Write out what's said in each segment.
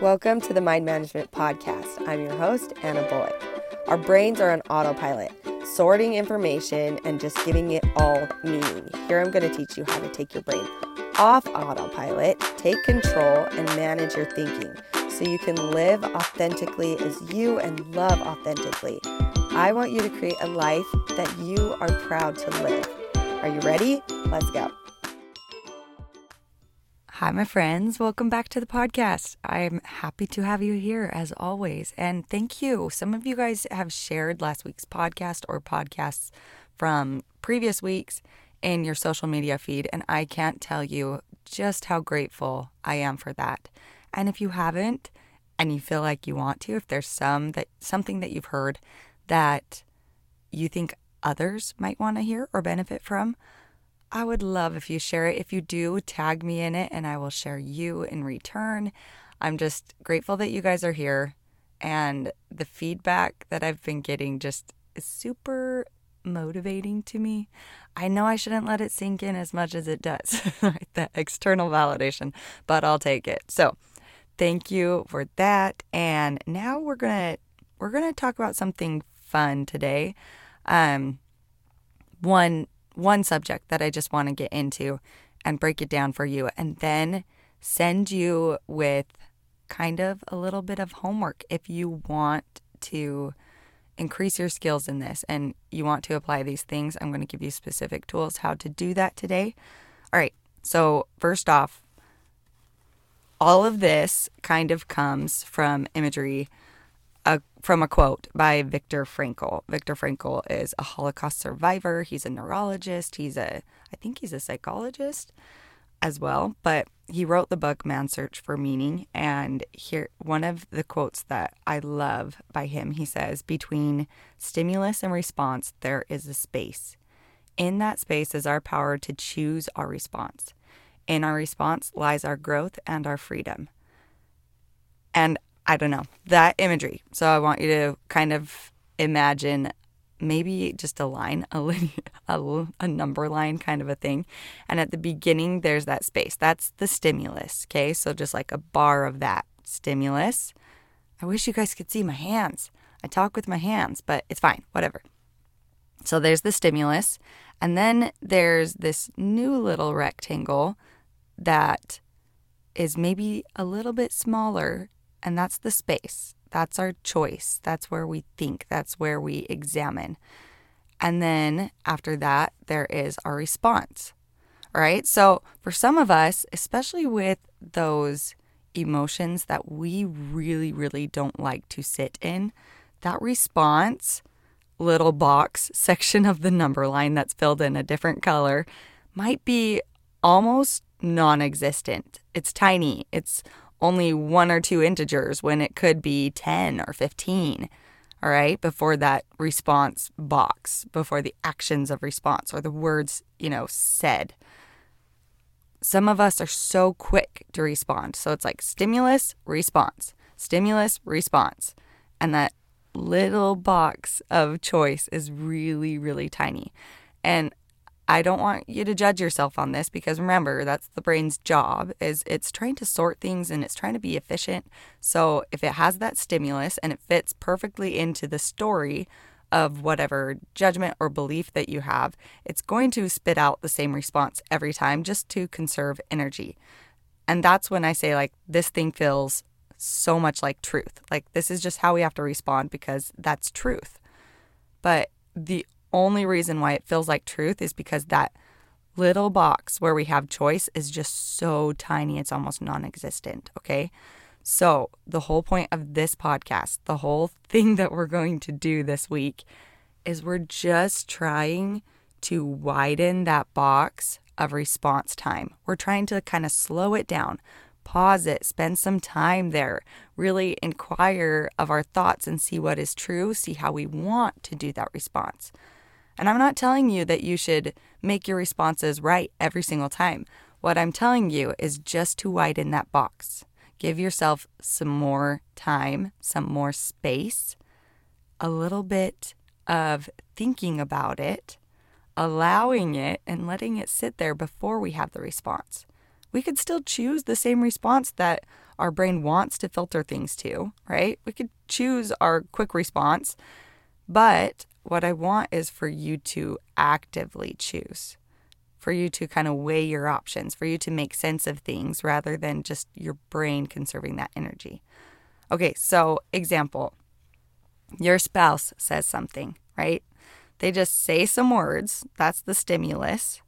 Welcome to the Mind Management Podcast. I'm your host, Anna Bullock. Our brains are on autopilot, sorting information and just giving it all meaning. Here I'm going to teach you how to take your brain off autopilot, take control, and manage your thinking so you can live authentically as you and love authentically. I want you to create a life that you are proud to live. Are you ready? Let's go. Hi, my friends. Welcome back to the podcast. I'm happy to have you here as always. And thank you. Some of you guys have shared last week's podcast or podcasts from previous weeks in your social media feed. And I can't tell you just how grateful I am for that. And if you haven't and you feel like you want to, if there's something that you've heard that you think others might want to hear or benefit from, I would love if you share it. If you do, tag me in it and I will share you in return. I'm just grateful that you guys are here, and the feedback that I've been getting just is super motivating to me. I know I shouldn't let it sink in as much as it does, that external validation, but I'll take it. So thank you for that. And now we're gonna talk about something fun today. One subject that I just want to get into and break it down for you, and then send you with kind of a little bit of homework if you want to increase your skills in this and you want to apply these things. I'm going to give you specific tools how to do that today. All right. So first off, all of this kind of comes from imagery from a quote by Viktor Frankl. Viktor Frankl is a Holocaust survivor. He's a neurologist. I think he's a psychologist as well. But he wrote the book Man's Search for Meaning. And here, one of the quotes that I love by him, he says, "Between stimulus and response, there is a space. In that space is our power to choose our response. In our response lies our growth and our freedom." And I don't know, that imagery. So I want you to kind of imagine maybe just a line, a number line kind of a thing. And at the beginning, there's that space. That's the stimulus, okay? So just like a bar of that stimulus. I wish you guys could see my hands. I talk with my hands, but it's fine, whatever. So there's the stimulus. And then there's this new little rectangle that is maybe a little bit smaller. And that's the space. That's our choice. That's where we think. That's where we examine. And then after that, there is our response. All right. So for some of us, especially with those emotions that we really, really don't like to sit in, that response little box section of the number line that's filled in a different color might be almost non-existent. It's tiny. It's only one or two integers when it could be 10 or 15, all right, before that response box, before the actions of response or the words, said. Some of us are so quick to respond. So it's like stimulus, response. And that little box of choice is really, really tiny. And I don't want you to judge yourself on this, because remember, that's the brain's job, is it's trying to sort things and it's trying to be efficient. So if it has that stimulus and it fits perfectly into the story of whatever judgment or belief that you have, it's going to spit out the same response every time just to conserve energy. And that's when I say, like, this thing feels so much like truth. Like, this is just how we have to respond because that's truth. But the only reason why it feels like truth is because that little box where we have choice is just so tiny, it's almost non-existent, okay? So the whole point of this podcast, the whole thing that we're going to do this week, is we're just trying to widen that box of response time. We're trying to kind of slow it down, pause it, spend some time there, really inquire of our thoughts and see what is true, see how we want to do that response. And I'm not telling you that you should make your responses right every single time. What I'm telling you is just to widen that box. Give yourself some more time, some more space, a little bit of thinking about it, allowing it and letting it sit there before we have the response. We could still choose the same response that our brain wants to filter things to, right? We could choose our quick response, but what I want is for you to actively choose, for you to kind of weigh your options, for you to make sense of things rather than just your brain conserving that energy. Okay, so example, your spouse says something, right? They just say some words, that's the stimulus,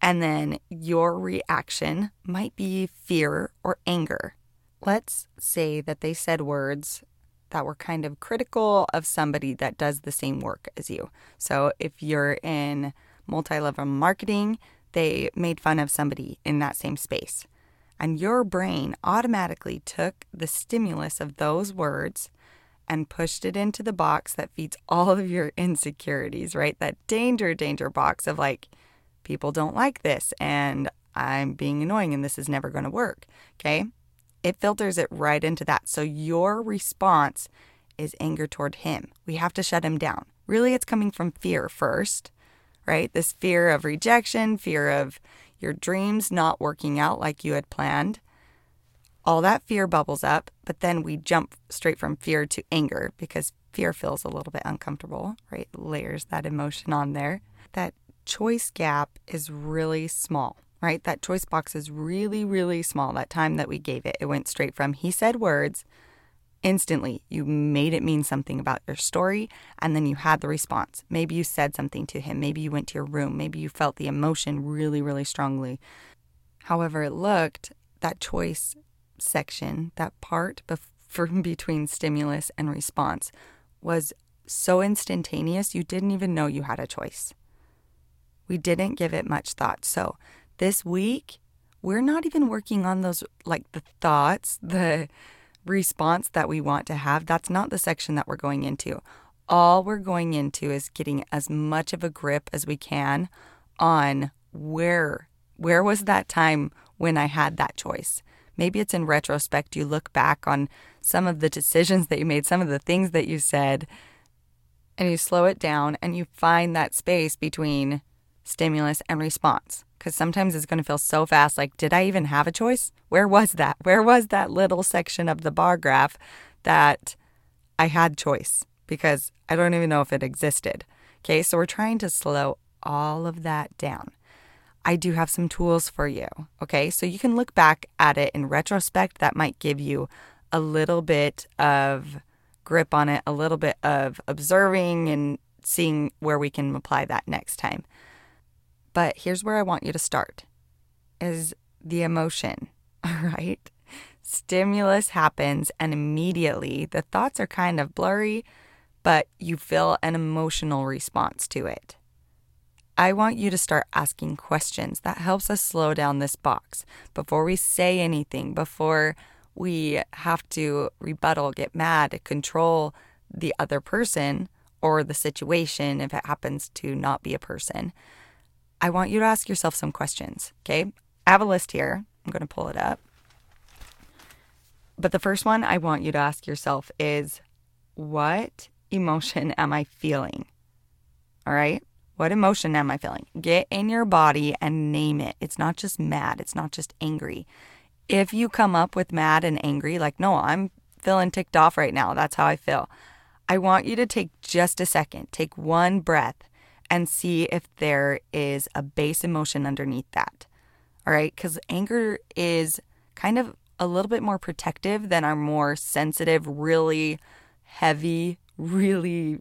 and then your reaction might be fear or anger. Let's say that they said words that were kind of critical of somebody that does the same work as you. So if you're in multi-level marketing, they made fun of somebody in that same space. And your brain automatically took the stimulus of those words and pushed it into the box that feeds all of your insecurities, right? That danger box of like, people don't like this and I'm being annoying and this is never going to work, okay? It filters it right into that. So your response is anger toward him. We have to shut him down. Really, it's coming from fear first, right? This fear of rejection, fear of your dreams not working out like you had planned. All that fear bubbles up, but then we jump straight from fear to anger because fear feels a little bit uncomfortable, right? Layers that emotion on there. That choice gap is really small, right? That choice box is really, really small. That time that we gave it, it went straight from he said words, instantly you made it mean something about your story, and then you had the response. Maybe you said something to him. Maybe you went to your room. Maybe you felt the emotion really, really strongly. However it looked, that choice section, that part between stimulus and response was so instantaneous you didn't even know you had a choice. We didn't give it much thought. So this week, we're not even working on those, like the thoughts, the response that we want to have. That's not the section that we're going into. All we're going into is getting as much of a grip as we can on where was that time when I had that choice. Maybe it's in retrospect. You look back on some of the decisions that you made, some of the things that you said, and you slow it down and you find that space between stimulus and response. Because sometimes it's going to feel so fast, like, did I even have a choice? Where was that? Where was that little section of the bar graph that I had choice? Because I don't even know if it existed. Okay, so we're trying to slow all of that down. I do have some tools for you, okay? So you can look back at it in retrospect. That might give you a little bit of grip on it, a little bit of observing and seeing where we can apply that next time. But here's where I want you to start, is the emotion, all right? Stimulus happens and immediately the thoughts are kind of blurry, but you feel an emotional response to it. I want you to start asking questions. That helps us slow down this box. Before we say anything, before we have to rebuttal, get mad, control the other person or the situation if it happens to not be a person, I want you to ask yourself some questions, okay? I have a list here. I'm going to pull it up. But the first one I want you to ask yourself is, what emotion am I feeling? All right? What emotion am I feeling? Get in your body and name it. It's not just mad. It's not just angry. If you come up with mad and angry, like, no, I'm feeling ticked off right now. That's how I feel. I want you to take just a second. Take one breath and see if there is a base emotion underneath that. All right? Because anger is kind of a little bit more protective than our more sensitive, really heavy, really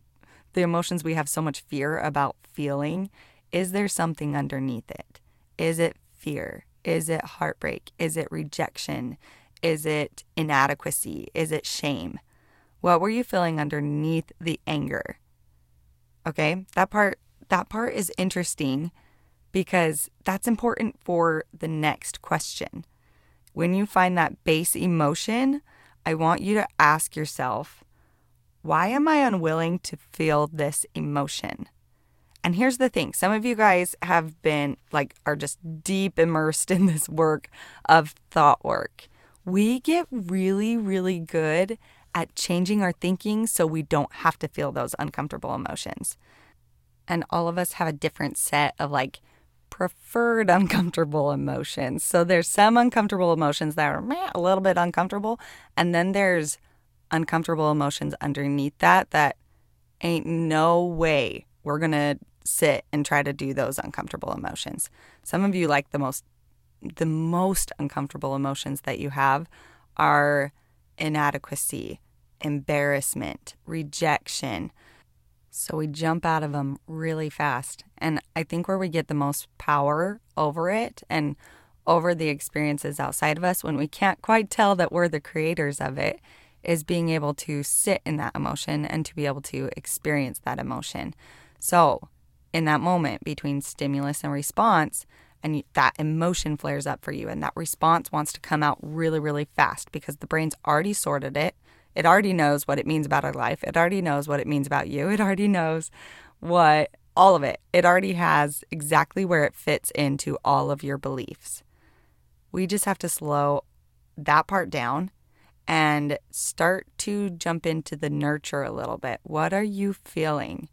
the emotions we have so much fear about feeling. Is there something underneath it? Is it fear? Is it heartbreak? Is it rejection? Is it inadequacy? Is it shame? What were you feeling underneath the anger? Okay, that part is interesting because that's important for the next question. When you find that base emotion, I want you to ask yourself, why am I unwilling to feel this emotion? And here's the thing. Some of you guys have been like, are just deep immersed in this work of thought work. We get really, really good at changing our thinking so we don't have to feel those uncomfortable emotions. And all of us have a different set of like preferred uncomfortable emotions. So there's some uncomfortable emotions that are a little bit uncomfortable, and then there's uncomfortable emotions underneath that ain't no way we're going to sit and try to do those uncomfortable emotions. Some of you, like, the most uncomfortable emotions that you have are inadequacy, embarrassment, rejection. So we jump out of them really fast. And I think where we get the most power over it and over the experiences outside of us when we can't quite tell that we're the creators of it is being able to sit in that emotion and to be able to experience that emotion. So in that moment between stimulus and response, and that emotion flares up for you, and that response wants to come out really, really fast because the brain's already sorted it. It already knows what it means about our life. It already knows what it means about you. It already knows what, all of it. It already has exactly where it fits into all of your beliefs. We just have to slow that part down and start to jump into the nurture a little bit. What are you feeling?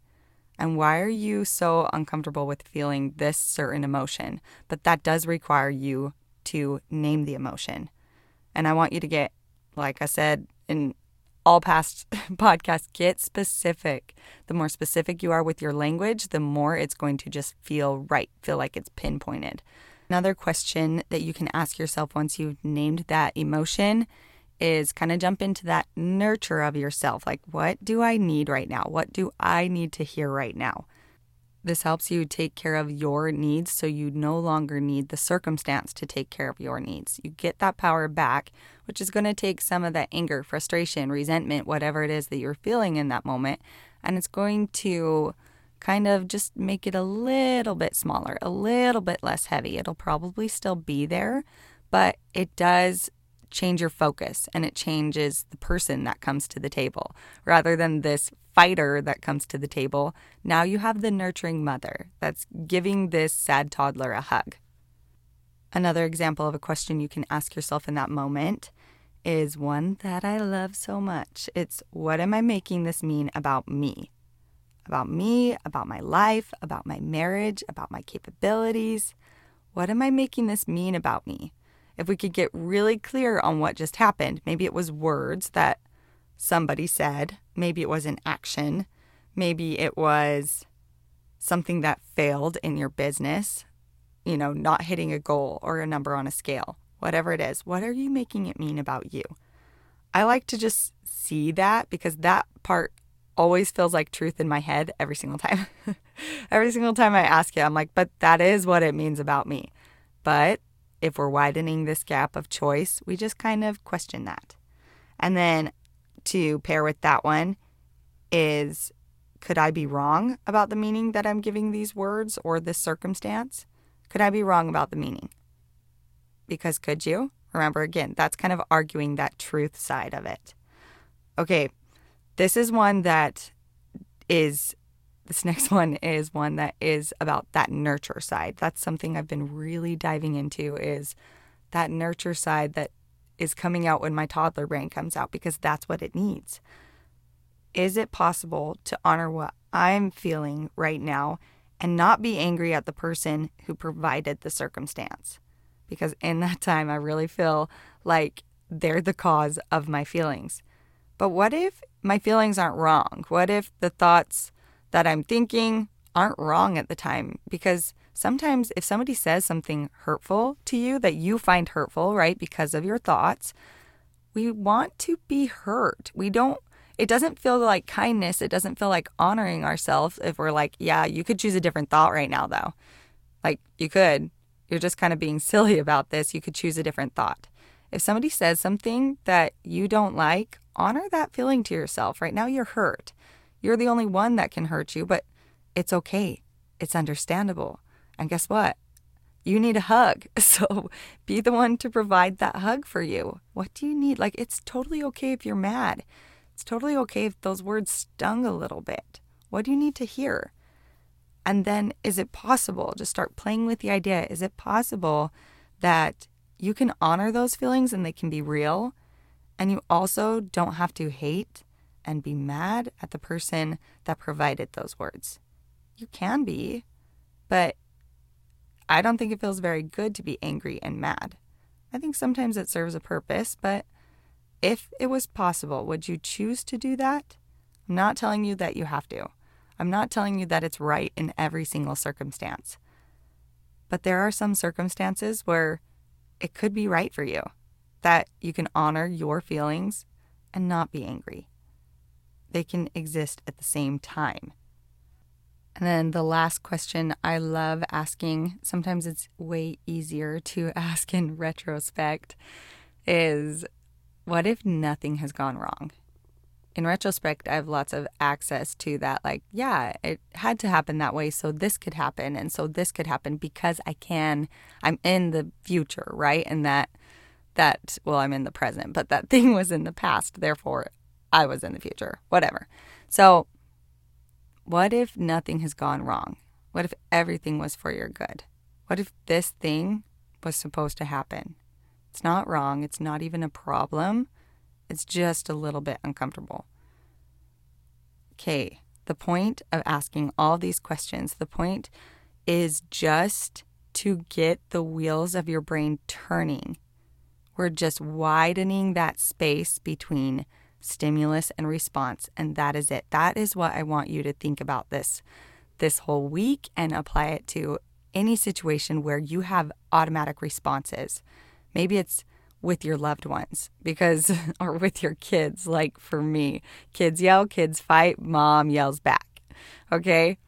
And why are you so uncomfortable with feeling this certain emotion? But that does require you to name the emotion. And I want you to get, like I said in all past podcasts, get specific. The more specific you are with your language, the more it's going to just feel right, feel like it's pinpointed. Another question that you can ask yourself once you've named that emotion is kind of jump into that nurture of yourself. Like, what do I need right now? What do I need to hear right now? This helps you take care of your needs so you no longer need the circumstance to take care of your needs. You get that power back, which is going to take some of that anger, frustration, resentment, whatever it is that you're feeling in that moment. And it's going to kind of just make it a little bit smaller, a little bit less heavy. It'll probably still be there, but it does change your focus, and it changes the person that comes to the table. Rather than this fighter that comes to the table, now you have the nurturing mother that's giving this sad toddler a hug. Another example of a question you can ask yourself in that moment is one that I love so much. It's, what am I making this mean about me? About me, about my life, about my marriage, about my capabilities. What am I making this mean about me? If we could get really clear on what just happened, maybe it was words that somebody said, maybe it was an action, maybe it was something that failed in your business, not hitting a goal or a number on a scale, whatever it is, what are you making it mean about you? I like to just see that because that part always feels like truth in my head every single time. Every single time I ask it, I'm like, but that is what it means about me. But if we're widening this gap of choice, we just kind of question that. And then to pair with that one is, could I be wrong about the meaning that I'm giving these words or this circumstance? Could I be wrong about the meaning? Because could you? Remember, again, that's kind of arguing that truth side of it. Okay, this next one is about that nurture side. That's something I've been really diving into, is that nurture side that is coming out when my toddler brain comes out, because that's what it needs. Is it possible to honor what I'm feeling right now and not be angry at the person who provided the circumstance? Because in that time, I really feel like they're the cause of my feelings. But what if my feelings aren't wrong? What if the thoughts that I'm thinking aren't wrong at the time? Because sometimes if somebody says something hurtful to you that you find hurtful, right, because of your thoughts, we want to be hurt. It doesn't feel like kindness. It doesn't feel like honoring ourselves if we're like, yeah, you could choose a different thought right now though. Like, you could. You're just kind of being silly about this. You could choose a different thought. If somebody says something that you don't like, honor that feeling to yourself. Right now you're hurt. You're the only one that can hurt you, but it's okay. It's understandable. And guess what? You need a hug. So be the one to provide that hug for you. What do you need? Like, it's totally okay if you're mad. It's totally okay if those words stung a little bit. What do you need to hear? And then, is it possible? Just start playing with the idea. Is it possible that you can honor those feelings and they can be real? And you also don't have to hate and be mad at the person that provided those words. You can be, but I don't think it feels very good to be angry and mad. I think sometimes it serves a purpose, but if it was possible, would you choose to do that? I'm not telling you that you have to. I'm not telling you that it's right in every single circumstance. But there are some circumstances where it could be right for you, that you can honor your feelings and not be angry. They can exist at the same time. And then the last question I love asking, sometimes it's way easier to ask in retrospect, is what if nothing has gone wrong? In retrospect, I have lots of access to that, like, yeah, it had to happen that way, so this could happen, and so this could happen because I'm in the future, right? And well, I'm in the present, but that thing was in the past, therefore I was in the future, whatever. So what if nothing has gone wrong? What if everything was for your good? What if this thing was supposed to happen? It's not wrong, it's not even a problem. It's just a little bit uncomfortable. Okay, the point of asking all these questions, the point is just to get the wheels of your brain turning. We're just widening that space between stimulus and response, and that is it. That is what I want you to think about this whole week and apply it to any situation where you have automatic responses. Maybe it's with your loved ones or with your kids. Like for me, kids yell, kids fight, mom yells back. Okay?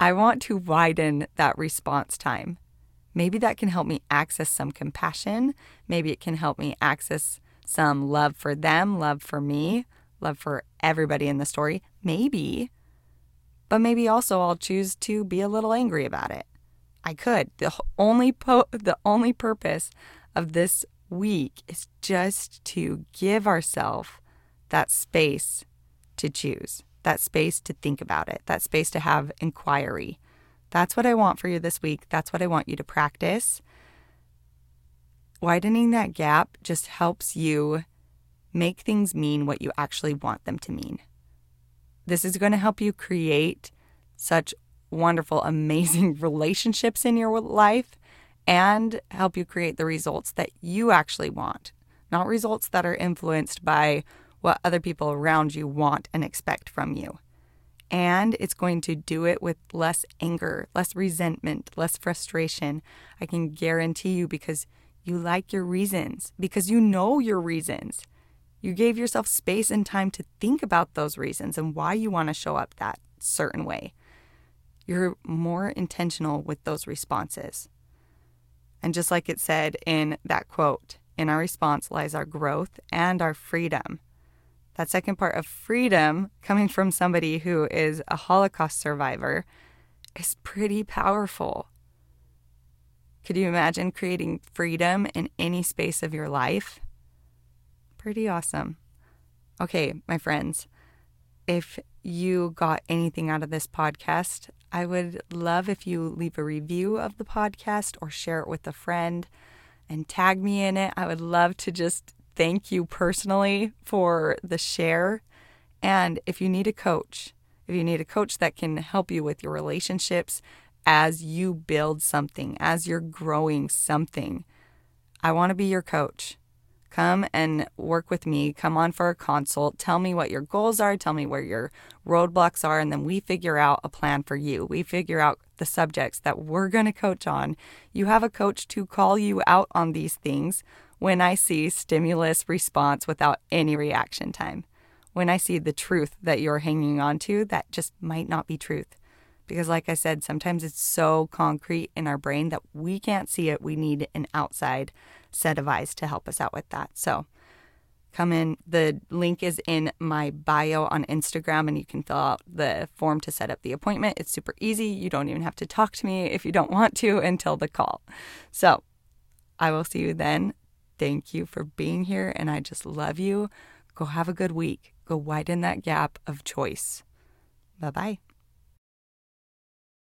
I want to widen that response time. Maybe that can help me access some compassion. Maybe it can help me access some love for them, love for me, love for everybody in the story. Maybe. But maybe also I'll choose to be a little angry about it. I could. The only purpose of this week is just to give ourselves that space to choose, that space to think about it, that space to have inquiry. That's what I want for you this week. That's what I want you to practice. Widening that gap just helps you make things mean what you actually want them to mean. This is going to help you create such wonderful, amazing relationships in your life, and help you create the results that you actually want, not results that are influenced by what other people around you want and expect from you. And it's going to do it with less anger, less resentment, less frustration. I can guarantee you, because you like your reasons, because you know your reasons. You gave yourself space and time to think about those reasons and why you want to show up that certain way. You're more intentional with those responses. And just like it said in that quote, in our response lies our growth and our freedom. That second part of freedom, coming from somebody who is a Holocaust survivor, is pretty powerful. Could you imagine creating freedom in any space of your life? Pretty awesome. Okay, my friends, if you got anything out of this podcast, I would love if you leave a review of the podcast or share it with a friend and tag me in it. I would love to just thank you personally for the share. And if you need a coach that can help you with your relationships as you build something, as you're growing something, I want to be your coach. Come and work with me. Come on for a consult. Tell me what your goals are. Tell me where your roadblocks are. And then we figure out a plan for you. We figure out the subjects that we're going to coach on. You have a coach to call you out on these things when I see stimulus response without any reaction time. When I see the truth that you're hanging on to that just might not be truth. Because like I said, sometimes it's so concrete in our brain that we can't see it. We need an outside set of eyes to help us out with that. So come in. The link is in my bio on Instagram, and you can fill out the form to set up the appointment. It's super easy. You don't even have to talk to me if you don't want to until the call. So I will see you then. Thank you for being here, and I just love you. Go have a good week. Go widen that gap of choice. Bye-bye.